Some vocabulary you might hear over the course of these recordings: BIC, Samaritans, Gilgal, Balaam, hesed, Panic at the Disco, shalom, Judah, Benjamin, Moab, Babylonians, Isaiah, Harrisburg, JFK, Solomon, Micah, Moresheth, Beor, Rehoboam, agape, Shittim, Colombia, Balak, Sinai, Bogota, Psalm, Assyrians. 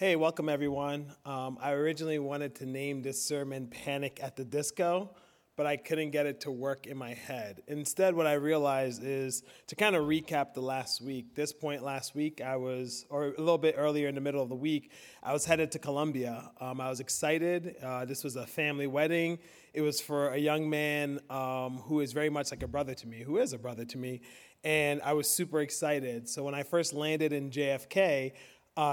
Hey, welcome everyone. I originally wanted to name this sermon Panic at the Disco, but I couldn't get it to work in my head. Instead, what I realized is to kind of recap the last week. This point last week, a little bit earlier in the middle of the week, I was headed to Colombia. I was excited. This was a family wedding. It was for a young man who is very much like a brother to me, who is a brother to me, and I was super excited. So when I first landed in JFK,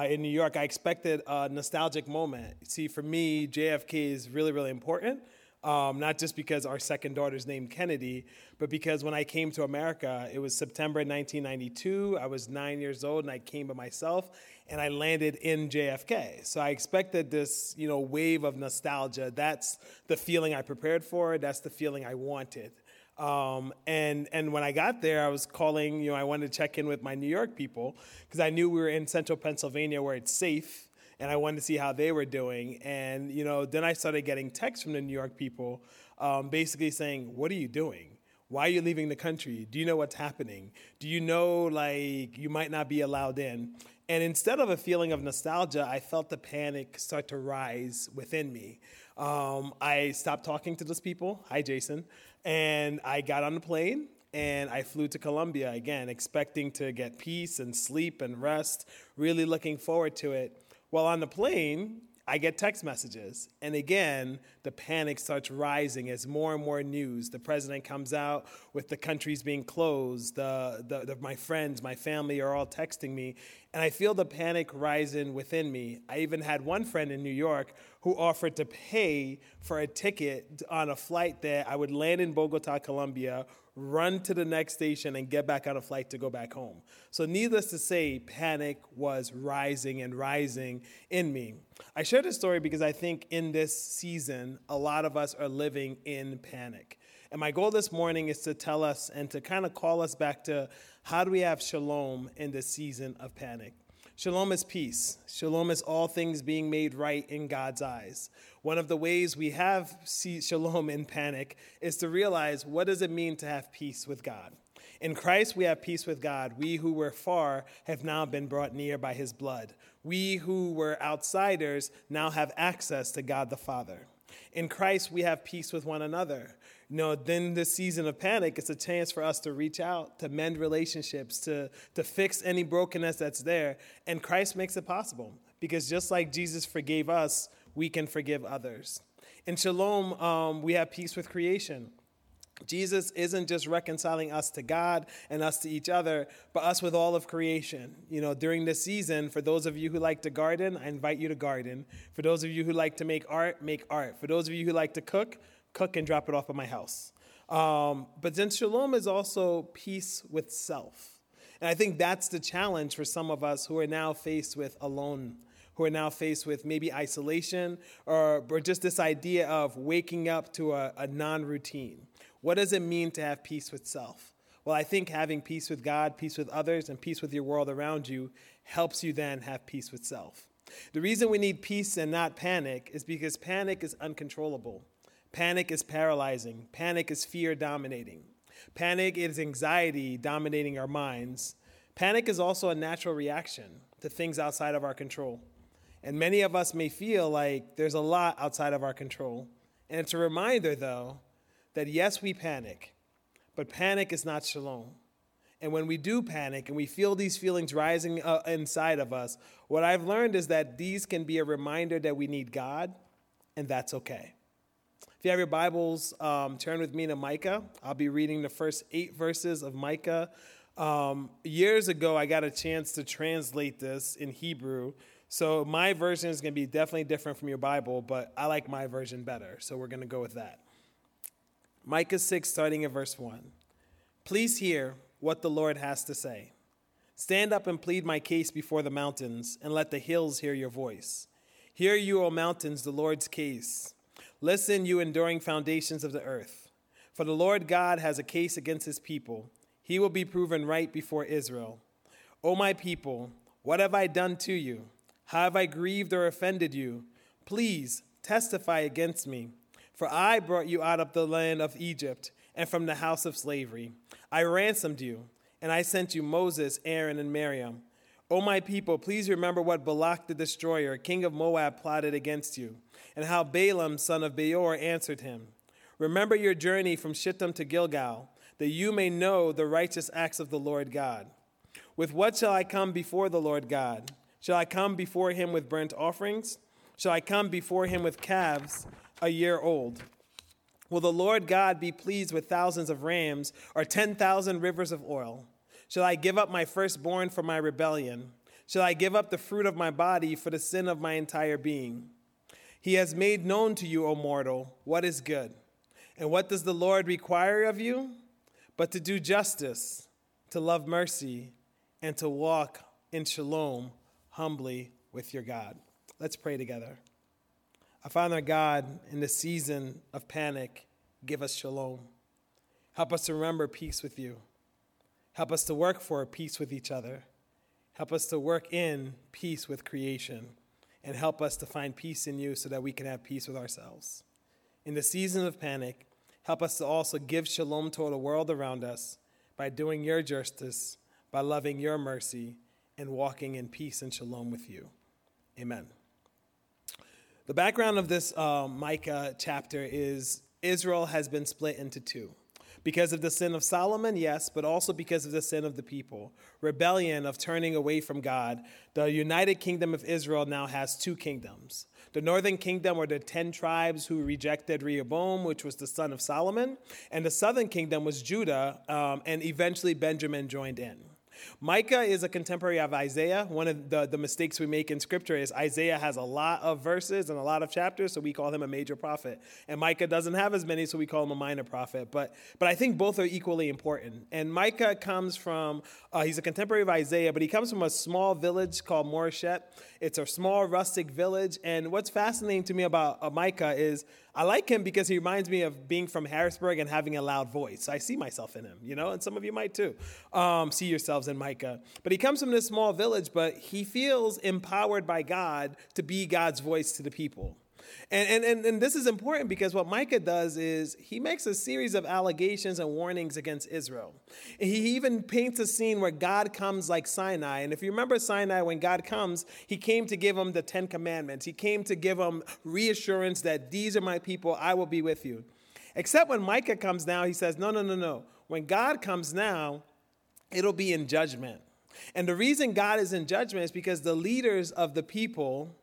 in New York, I expected a nostalgic moment. See, for me, JFK is really, really important, not just because our second daughter's named Kennedy, but because when I came to America, it was September 1992. I was 9 years old, and I came by myself, and I landed in JFK. So I expected this, wave of nostalgia. That's the feeling I prepared for. That's the feeling I wanted. And when I got there, I was calling, I wanted to check in with my New York people because I knew we were in central Pennsylvania where it's safe, and I wanted to see how they were doing. And, then I started getting texts from the New York people basically saying, what are you doing? Why are you leaving the country? Do you know what's happening? Do you know, you might not be allowed in? And instead of a feeling of nostalgia, I felt the panic start to rise within me. I stopped talking to those people. Hi, Jason. And I got on the plane, and I flew to Colombia again, expecting to get peace and sleep and rest, really looking forward to it. Well, on the plane, I get text messages. And again, the panic starts rising as more and more news. The president comes out with the countries being closed. My friends, my family are all texting me. And I feel the panic rising within me. I even had one friend in New York who offered to pay for a ticket on a flight that I would land in Bogota, Colombia, run to the next station, and get back on a flight to go back home. So needless to say, panic was rising and rising in me. I share this story because I think in this season, a lot of us are living in panic. And my goal this morning is to tell us and to kind of call us back to how do we have shalom in this season of panic. Shalom is peace. Shalom is all things being made right in God's eyes. One of the ways we have shalom in panic is to realize, what does it mean to have peace with God? In Christ, we have peace with God. We who were far have now been brought near by his blood. We who were outsiders now have access to God the Father. In Christ, we have peace with one another. Then this season of panic, it's a chance for us to reach out, to mend relationships, to fix any brokenness that's there. And Christ makes it possible because just like Jesus forgave us, we can forgive others. In shalom, we have peace with creation. Jesus isn't just reconciling us to God and us to each other, but us with all of creation. During this season, for those of you who like to garden, I invite you to garden. For those of you who like to make art. For those of you who like to cook and drop it off at my house. But then shalom is also peace with self. And I think that's the challenge for some of us who are now faced with alone, who are now faced with maybe isolation or just this idea of waking up to a non-routine. What does it mean to have peace with self? Well, I think having peace with God, peace with others, and peace with your world around you helps you then have peace with self. The reason we need peace and not panic is because panic is uncontrollable. Panic is paralyzing. Panic is fear dominating. Panic is anxiety dominating our minds. Panic is also a natural reaction to things outside of our control. And many of us may feel like there's a lot outside of our control. And it's a reminder, though, that yes, we panic, but panic is not shalom. And when we do panic and we feel these feelings rising inside of us, what I've learned is that these can be a reminder that we need God, and that's okay. If you have your Bibles, turn with me to Micah. I'll be reading the first 8 verses of Micah. Years ago, I got a chance to translate this in Hebrew. So my version is going to be definitely different from your Bible, but I like my version better. So we're going to go with that. Micah 6, starting at verse 1. Please hear what the Lord has to say. Stand up and plead my case before the mountains, and let the hills hear your voice. Hear you, O mountains, the Lord's case. Listen, you enduring foundations of the earth. For the Lord God has a case against his people. He will be proven right before Israel. O my people, what have I done to you? How have I grieved or offended you? Please testify against me. For I brought you out of the land of Egypt and from the house of slavery. I ransomed you, and I sent you Moses, Aaron, and Miriam. O my people, please remember what Balak the destroyer, king of Moab, plotted against you, and how Balaam, son of Beor, answered him. Remember your journey from Shittim to Gilgal, that you may know the righteous acts of the Lord God. With what shall I come before the Lord God? Shall I come before him with burnt offerings? Shall I come before him with calves a year old? Will the Lord God be pleased with thousands of rams or 10,000 rivers of oil? Shall I give up my firstborn for my rebellion? Shall I give up the fruit of my body for the sin of my entire being? He has made known to you, O mortal, what is good. And what does the Lord require of you? But to do justice, to love mercy, and to walk in shalom humbly with your God. Let's pray together. Our Father God, in the season of panic, give us shalom. Help us to remember peace with you. Help us to work for peace with each other. Help us to work in peace with creation. And help us to find peace in you so that we can have peace with ourselves. In the season of panic, help us to also give shalom to the world around us by doing your justice, by loving your mercy, and walking in peace and shalom with you. Amen. The background of this Micah chapter is Israel has been split into two. Because of the sin of Solomon, yes, but also because of the sin of the people. Rebellion of turning away from God. The United Kingdom of Israel now has two kingdoms. The northern kingdom were the 10 tribes who rejected Rehoboam, which was the son of Solomon. And the southern kingdom was Judah, and eventually Benjamin joined in. Micah is a contemporary of Isaiah. One of the mistakes we make in Scripture is Isaiah has a lot of verses and a lot of chapters, so we call him a major prophet. And Micah doesn't have as many, so we call him a minor prophet. But I think both are equally important. And Micah comes from, he's a contemporary of Isaiah, but he comes from a small village called Moresheth. It's a small rustic village. And what's fascinating to me about Micah is I like him because he reminds me of being from Harrisburg and having a loud voice. I see myself in him, you know, and some of you might too see yourselves in Micah. But he comes from this small village, but he feels empowered by God to be God's voice to the people. And this is important because what Micah does is he makes a series of allegations and warnings against Israel. He even paints a scene where God comes like Sinai. And if you remember Sinai, when God comes, he came to give them the 10 commandments. He came to give them reassurance that these are my people, I will be with you. Except when Micah comes now, he says, no. When God comes now, it'll be in judgment. And the reason God is in judgment is because the leaders of the people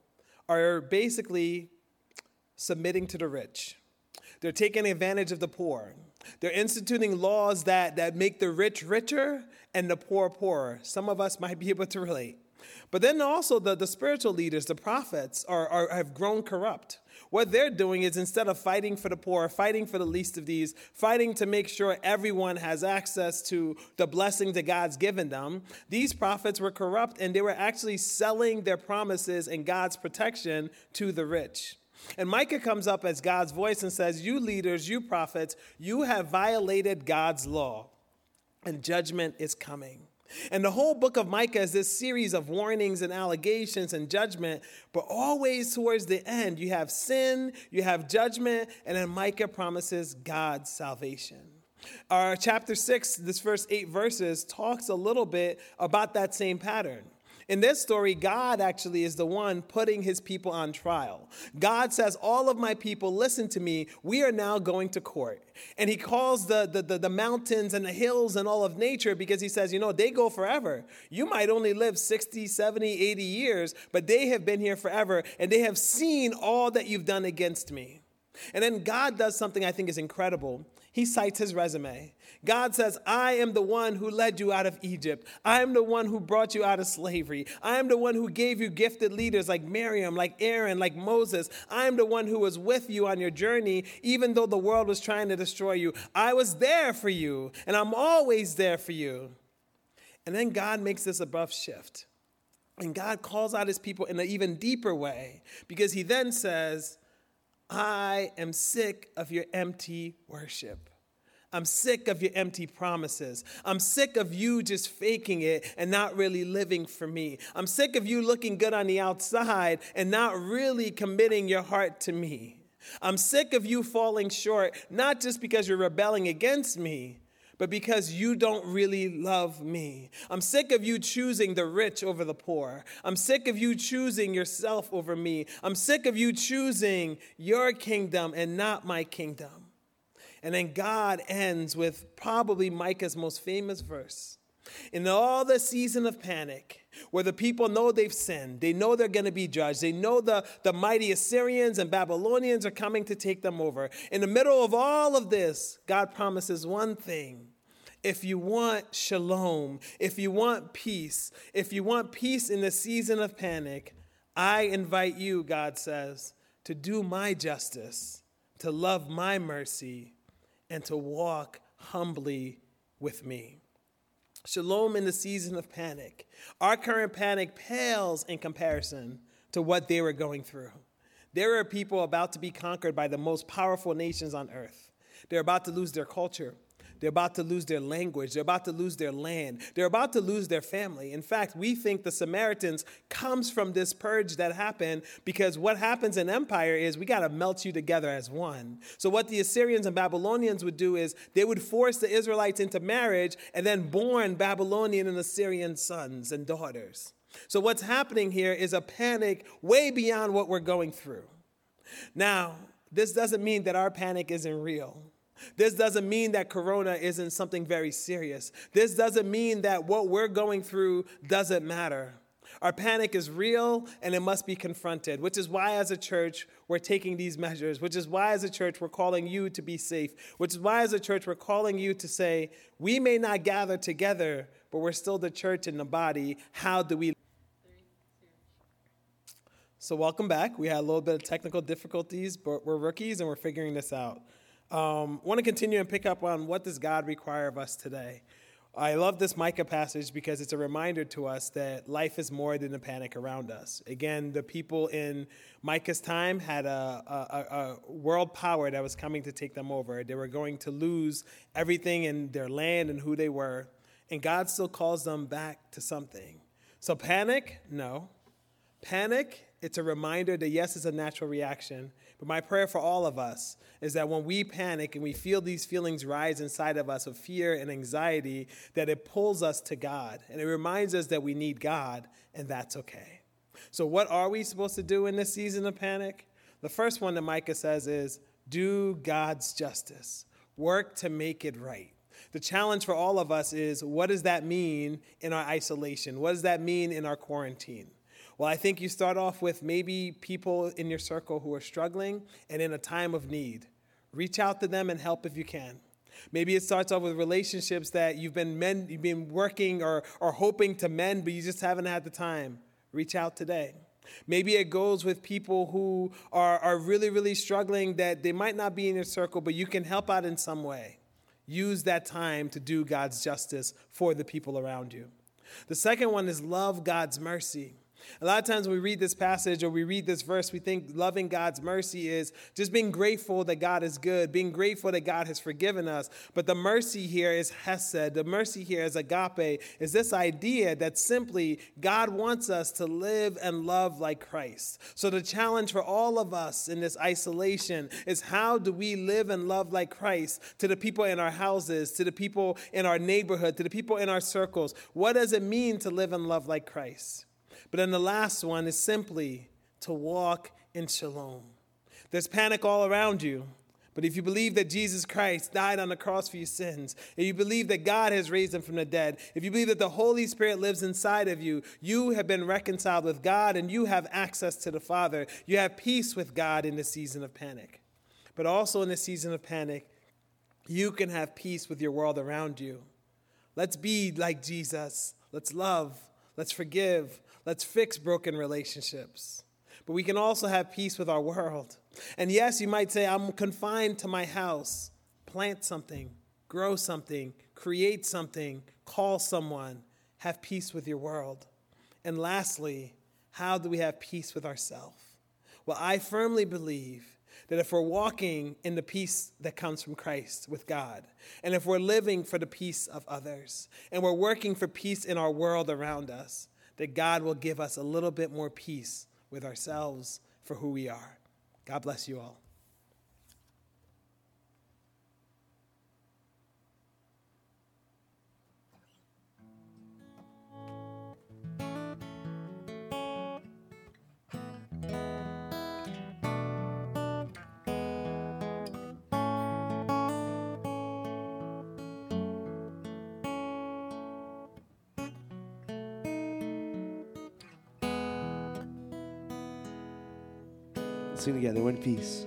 are basically submitting to the rich. They're taking advantage of the poor. They're instituting laws that make the rich richer and the poor poorer. Some of us might be able to relate. But then also the spiritual leaders, the prophets, have grown corrupt. What they're doing is instead of fighting for the poor, fighting for the least of these, fighting to make sure everyone has access to the blessings that God's given them, these prophets were corrupt and they were actually selling their promises and God's protection to the rich. And Micah comes up as God's voice and says, you leaders, you prophets, you have violated God's law and judgment is coming. And the whole book of Micah is this series of warnings and allegations and judgment, but always towards the end, you have sin, you have judgment, and then Micah promises God's salvation. Our chapter 6, this first 8 verses, talks a little bit about that same pattern. In this story, God actually is the one putting his people on trial. God says, all of my people, listen to me. We are now going to court. And he calls the mountains and the hills and all of nature because he says, they go forever. You might only live 60, 70, 80 years, but they have been here forever. And they have seen all that you've done against me. And then God does something I think is incredible. He cites his resume. God says, I am the one who led you out of Egypt. I am the one who brought you out of slavery. I am the one who gave you gifted leaders like Miriam, like Aaron, like Moses. I am the one who was with you on your journey, even though the world was trying to destroy you. I was there for you, and I'm always there for you. And then God makes this abrupt shift. And God calls out his people in an even deeper way, because he then says, I am sick of your empty worship. I'm sick of your empty promises. I'm sick of you just faking it and not really living for me. I'm sick of you looking good on the outside and not really committing your heart to me. I'm sick of you falling short, not just because you're rebelling against me, but because you don't really love me. I'm sick of you choosing the rich over the poor. I'm sick of you choosing yourself over me. I'm sick of you choosing your kingdom and not my kingdom. And then God ends with probably Micah's most famous verse. In all the season of panic, where the people know they've sinned, they know they're going to be judged, they know the mighty Assyrians and Babylonians are coming to take them over. In the middle of all of this, God promises one thing. If you want shalom, if you want peace in the season of panic, I invite you, God says, to do my justice, to love my mercy, and to walk humbly with me. Shalom in the season of panic. Our current panic pales in comparison to what they were going through. There are people about to be conquered by the most powerful nations on earth. They're about to lose their culture. They're about to lose their language. They're about to lose their land. They're about to lose their family. In fact, we think the Samaritans comes from this purge that happened, because what happens in empire is we got to melt you together as one. So what the Assyrians and Babylonians would do is they would force the Israelites into marriage and then born Babylonian and Assyrian sons and daughters. So what's happening here is a panic way beyond what we're going through. Now, this doesn't mean that our panic isn't real. This doesn't mean that corona isn't something very serious. This doesn't mean that what we're going through doesn't matter. Our panic is real and it must be confronted, which is why as a church we're taking these measures, which is why as a church we're calling you to be safe, which is why as a church we're calling you to say, we may not gather together, but we're still the church in the body. How do we? So welcome back. We had a little bit of technical difficulties, but we're rookies and we're figuring this out. Want to continue and pick up on what does God require of us today. I love this Micah passage because it's a reminder to us that life is more than the panic around us. Again, the people in Micah's time had a world power that was coming to take them over. They were going to lose everything in their land and who they were, and God still calls them back to something. So panic? No. Panic, it's a reminder that yes, it's a natural reaction. But my prayer for all of us is that when we panic and we feel these feelings rise inside of us of fear and anxiety, that it pulls us to God. And it reminds us that we need God, and that's okay. So what are we supposed to do in this season of panic? The first one that Micah says is, do God's justice. Work to make it right. The challenge for all of us is, what does that mean in our isolation? What does that mean in our quarantine? Well, I think you start off with maybe people in your circle who are struggling and in a time of need. Reach out to them and help if you can. Maybe it starts off with relationships that you've been working or hoping to mend, but you just haven't had the time. Reach out today. Maybe it goes with people who are really, really struggling that they might not be in your circle, but you can help out in some way. Use that time to do God's justice for the people around you. The second one is love God's mercy. A lot of times when we read this passage or we read this verse, we think loving God's mercy is just being grateful that God is good, being grateful that God has forgiven us. But the mercy here is hesed. The mercy here is agape, is this idea that simply God wants us to live and love like Christ. So the challenge for all of us in this isolation is, how do we live and love like Christ to the people in our houses, to the people in our neighborhood, to the people in our circles? What does it mean to live and love like Christ? But then the last one is simply to walk in shalom. There's panic all around you. But if you believe that Jesus Christ died on the cross for your sins, if you believe that God has raised him from the dead, if you believe that the Holy Spirit lives inside of you, you have been reconciled with God and you have access to the Father. You have peace with God in the season of panic. But also in the season of panic, you can have peace with your world around you. Let's be like Jesus. Let's love. Let's forgive. Let's fix broken relationships. But we can also have peace with our world. And yes, you might say, I'm confined to my house. Plant something, grow something, create something, call someone, have peace with your world. And lastly, how do we have peace with ourselves? Well, I firmly believe that if we're walking in the peace that comes from Christ with God, and if we're living for the peace of others, and we're working for peace in our world around us, that God will give us a little bit more peace with ourselves for who we are. God bless you all. Let's sing together. When peace.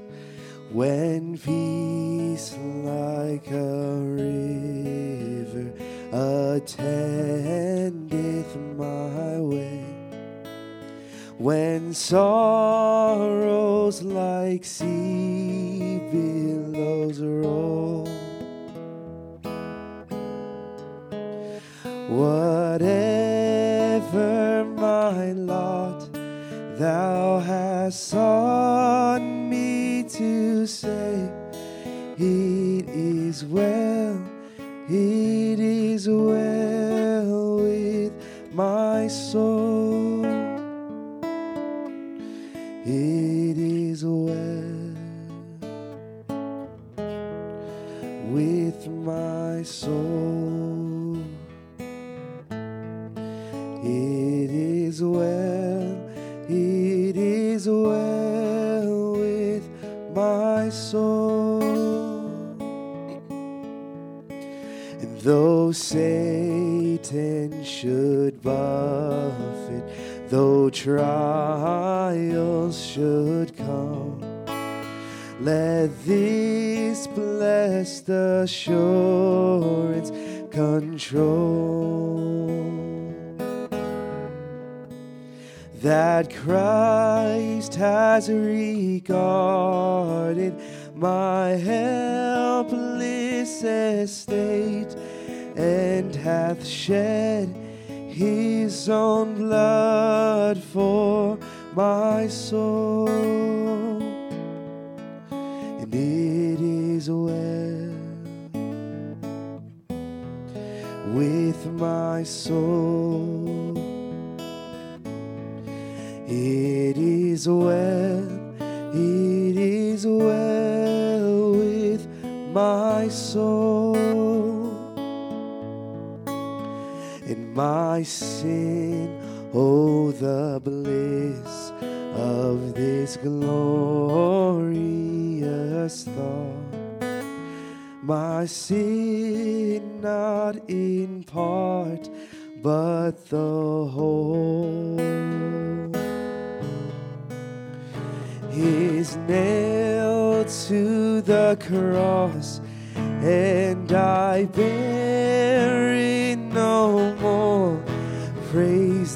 When peace like a river attendeth my way, when sorrows like sea billows roll, whatever my lot, thou hast sought me to say, it is well, it is well with my soul. It is well with my soul. It is well, it is well with my soul. And though Satan should buffet, though trials should come, let this blessed assurance control, that Christ has regarded my helpless estate, and hath shed His own blood for my soul. And it is well with my soul. It is well, it is well with my soul. In my sin, oh, the bliss of this glorious thought, my sin not in part, but the whole, is nailed to the cross, and I bear it no more. Praise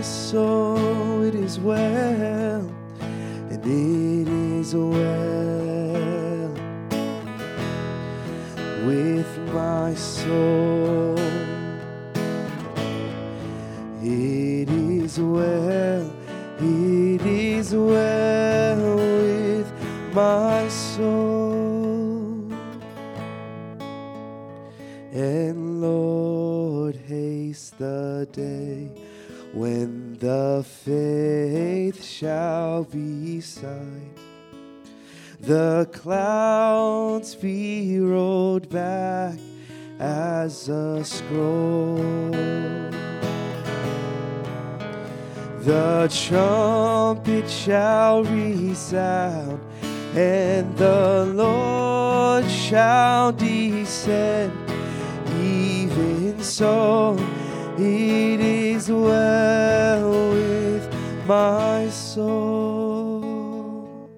soul. It is well, and it is well with my soul. It is well, it is well with my soul. And Lord, haste the day when the faith shall be sight, the clouds be rolled back as a scroll. The trumpet shall resound, and the Lord shall descend. Even so, it is well with my soul,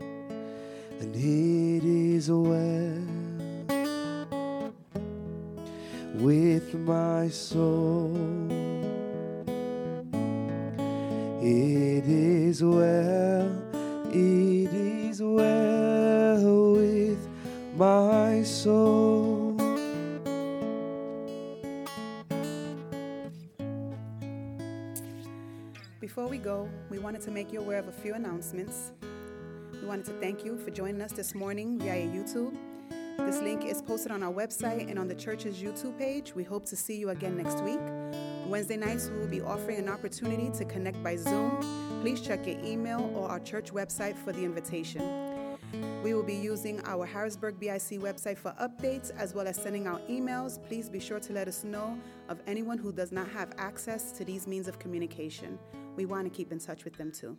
and it is well with my soul. It is well, it is well with my soul. Before we go, we wanted to make you aware of a few announcements. We wanted to thank you for joining us this morning via YouTube. This link is posted on our website and on the church's YouTube page. We hope to see you again next week. Wednesday nights, we will be offering an opportunity to connect by Zoom. Please check your email or our church website for the invitation. We will be using our Harrisburg BIC website for updates, as well as sending out emails. Please be sure to let us know of anyone who does not have access to these means of communication. We want to keep in touch with them too.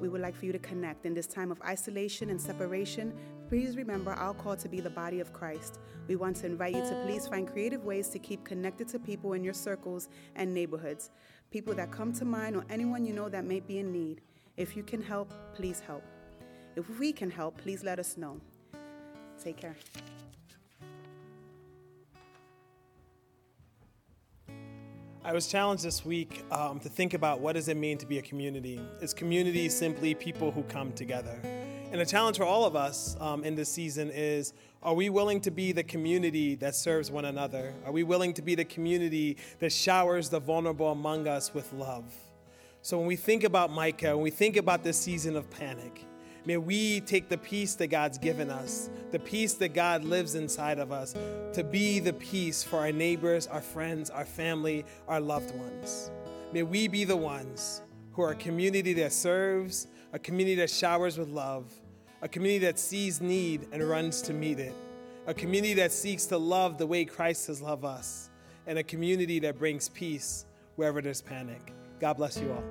We would like for you to connect in this time of isolation and separation. Please remember our call to be the body of Christ. We want to invite you to please find creative ways to keep connected to people in your circles and neighborhoods, people that come to mind or anyone you know that may be in need. If you can help, please help. If we can help, please let us know. Take care. I was challenged this week to think about what does it mean to be a community. Is community simply people who come together? And the challenge for all of us in this season is, are we willing to be the community that serves one another? Are we willing to be the community that showers the vulnerable among us with love? So when we think about Micah, when we think about this season of panic, may we take the peace that God's given us, the peace that God lives inside of us, to be the peace for our neighbors, our friends, our family, our loved ones. May we be the ones who are a community that serves, a community that showers with love, a community that sees need and runs to meet it, a community that seeks to love the way Christ has loved us, and a community that brings peace wherever there's panic. God bless you all.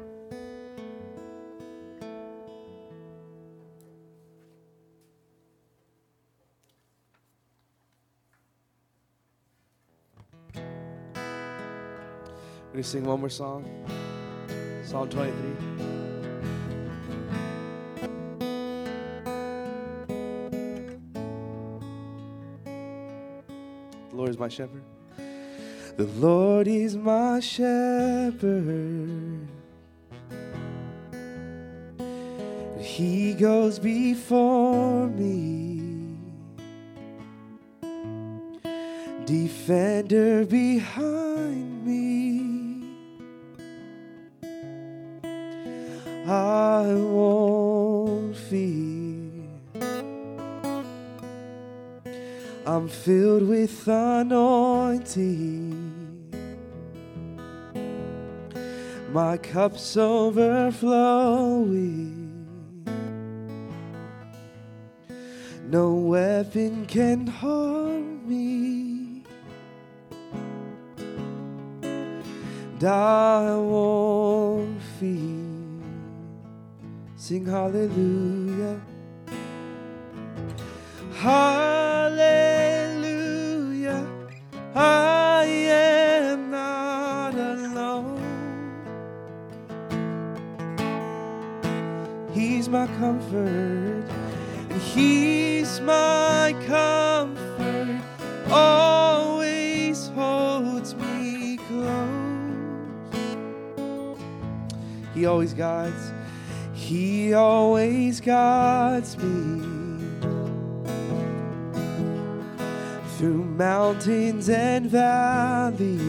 We're gonna sing one more song, Psalm 23. The Lord is my shepherd. The Lord is my shepherd. He goes before me, defender behind me. I won't fear. I'm filled with anointing. My cup's overflowing. No weapon can harm me. And I won't fear. Sing hallelujah, hallelujah, I am not alone. He's my comfort, and he's my comfort, always holds me close. He always guides. He always guides me through mountains and valleys.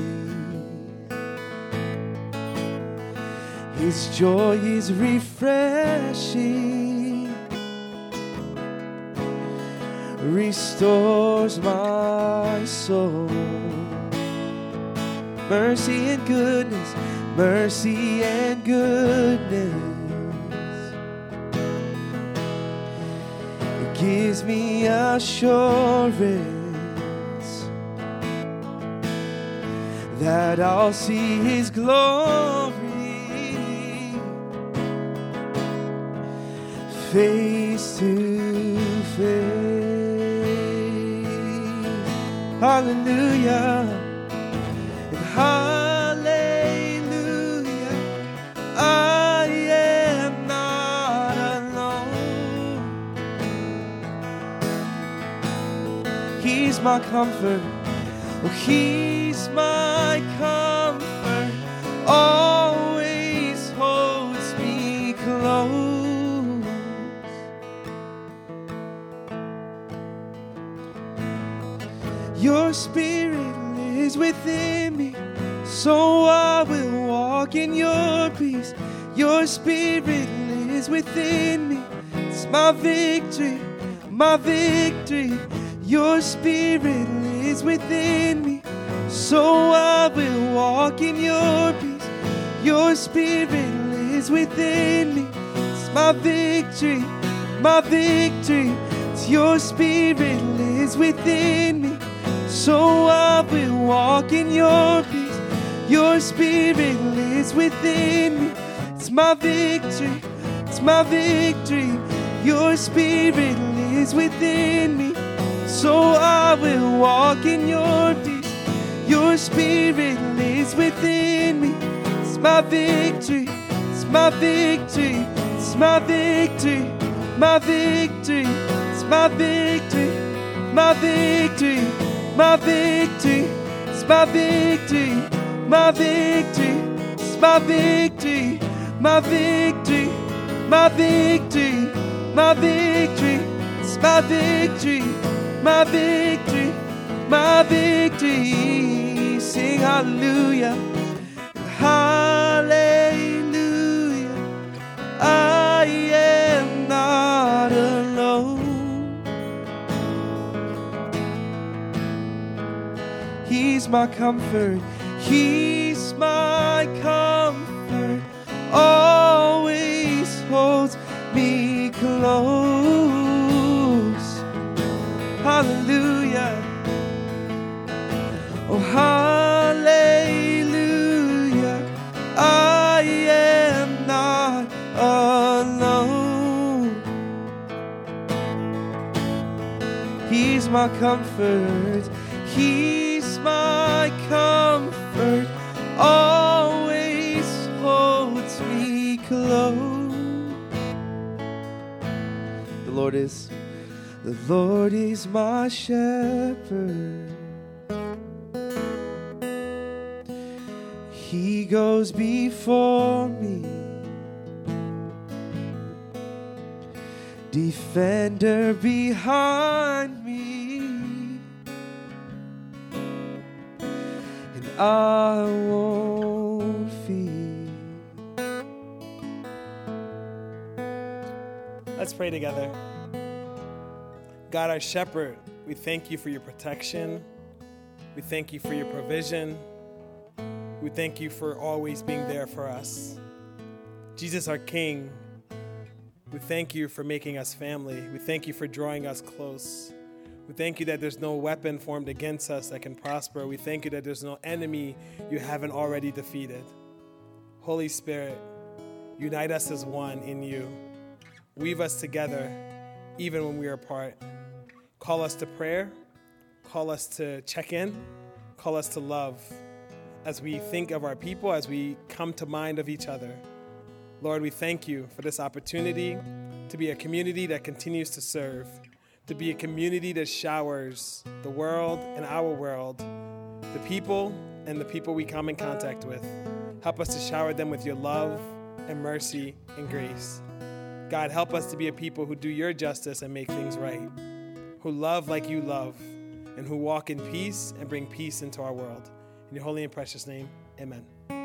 His joy is refreshing, restores my soul. Mercy and goodness, mercy and goodness gives me assurance that I'll see his glory face to face. Hallelujah and hallelujah. He's my comfort, oh, he's my comfort, always holds me close. Your spirit is within me, so I will walk in your peace. Your spirit is within me, it's my victory, my victory. Your spirit lives within me, so I will walk in your peace. Your spirit lives within me, it's my victory, my victory. It's your spirit lives within me, so I will walk in your peace. Your spirit lives within me, it's my victory, it's is my victory. Your spirit lives within me, so I will walk in your peace. Your spirit lives within me. It's my victory. It's my victory. It's my victory. My victory. It's my victory. My victory. My victory. It's my victory. My victory. It's my victory. My victory. My victory. My victory. It's my victory. My victory. My victory. Sing hallelujah. Hallelujah. I am not alone. He's my comfort. He's my comfort. Always holds me close. Hallelujah. Oh, hallelujah. I am not alone. He's my comfort. He's my comfort. Always holds me close. The Lord is my shepherd. He goes before me, defender behind me, and I won't fear. Let's pray together. God, our shepherd, we thank you for your protection. We thank you for your provision. We thank you for always being there for us. Jesus, our King, we thank you for making us family. We thank you for drawing us close. We thank you that there's no weapon formed against us that can prosper. We thank you that there's no enemy you haven't already defeated. Holy Spirit, unite us as one in you. Weave us together, even when we are apart. Call us to prayer, call us to check in, call us to love. As we think of our people, as we come to mind of each other. Lord, we thank you for this opportunity to be a community that continues to serve, to be a community that showers the world and our world, the people and the people we come in contact with. Help us to shower them with your love and mercy and grace. God, help us to be a people who do your justice and make things right, who love like you love, and who walk in peace and bring peace into our world. In your holy and precious name, amen.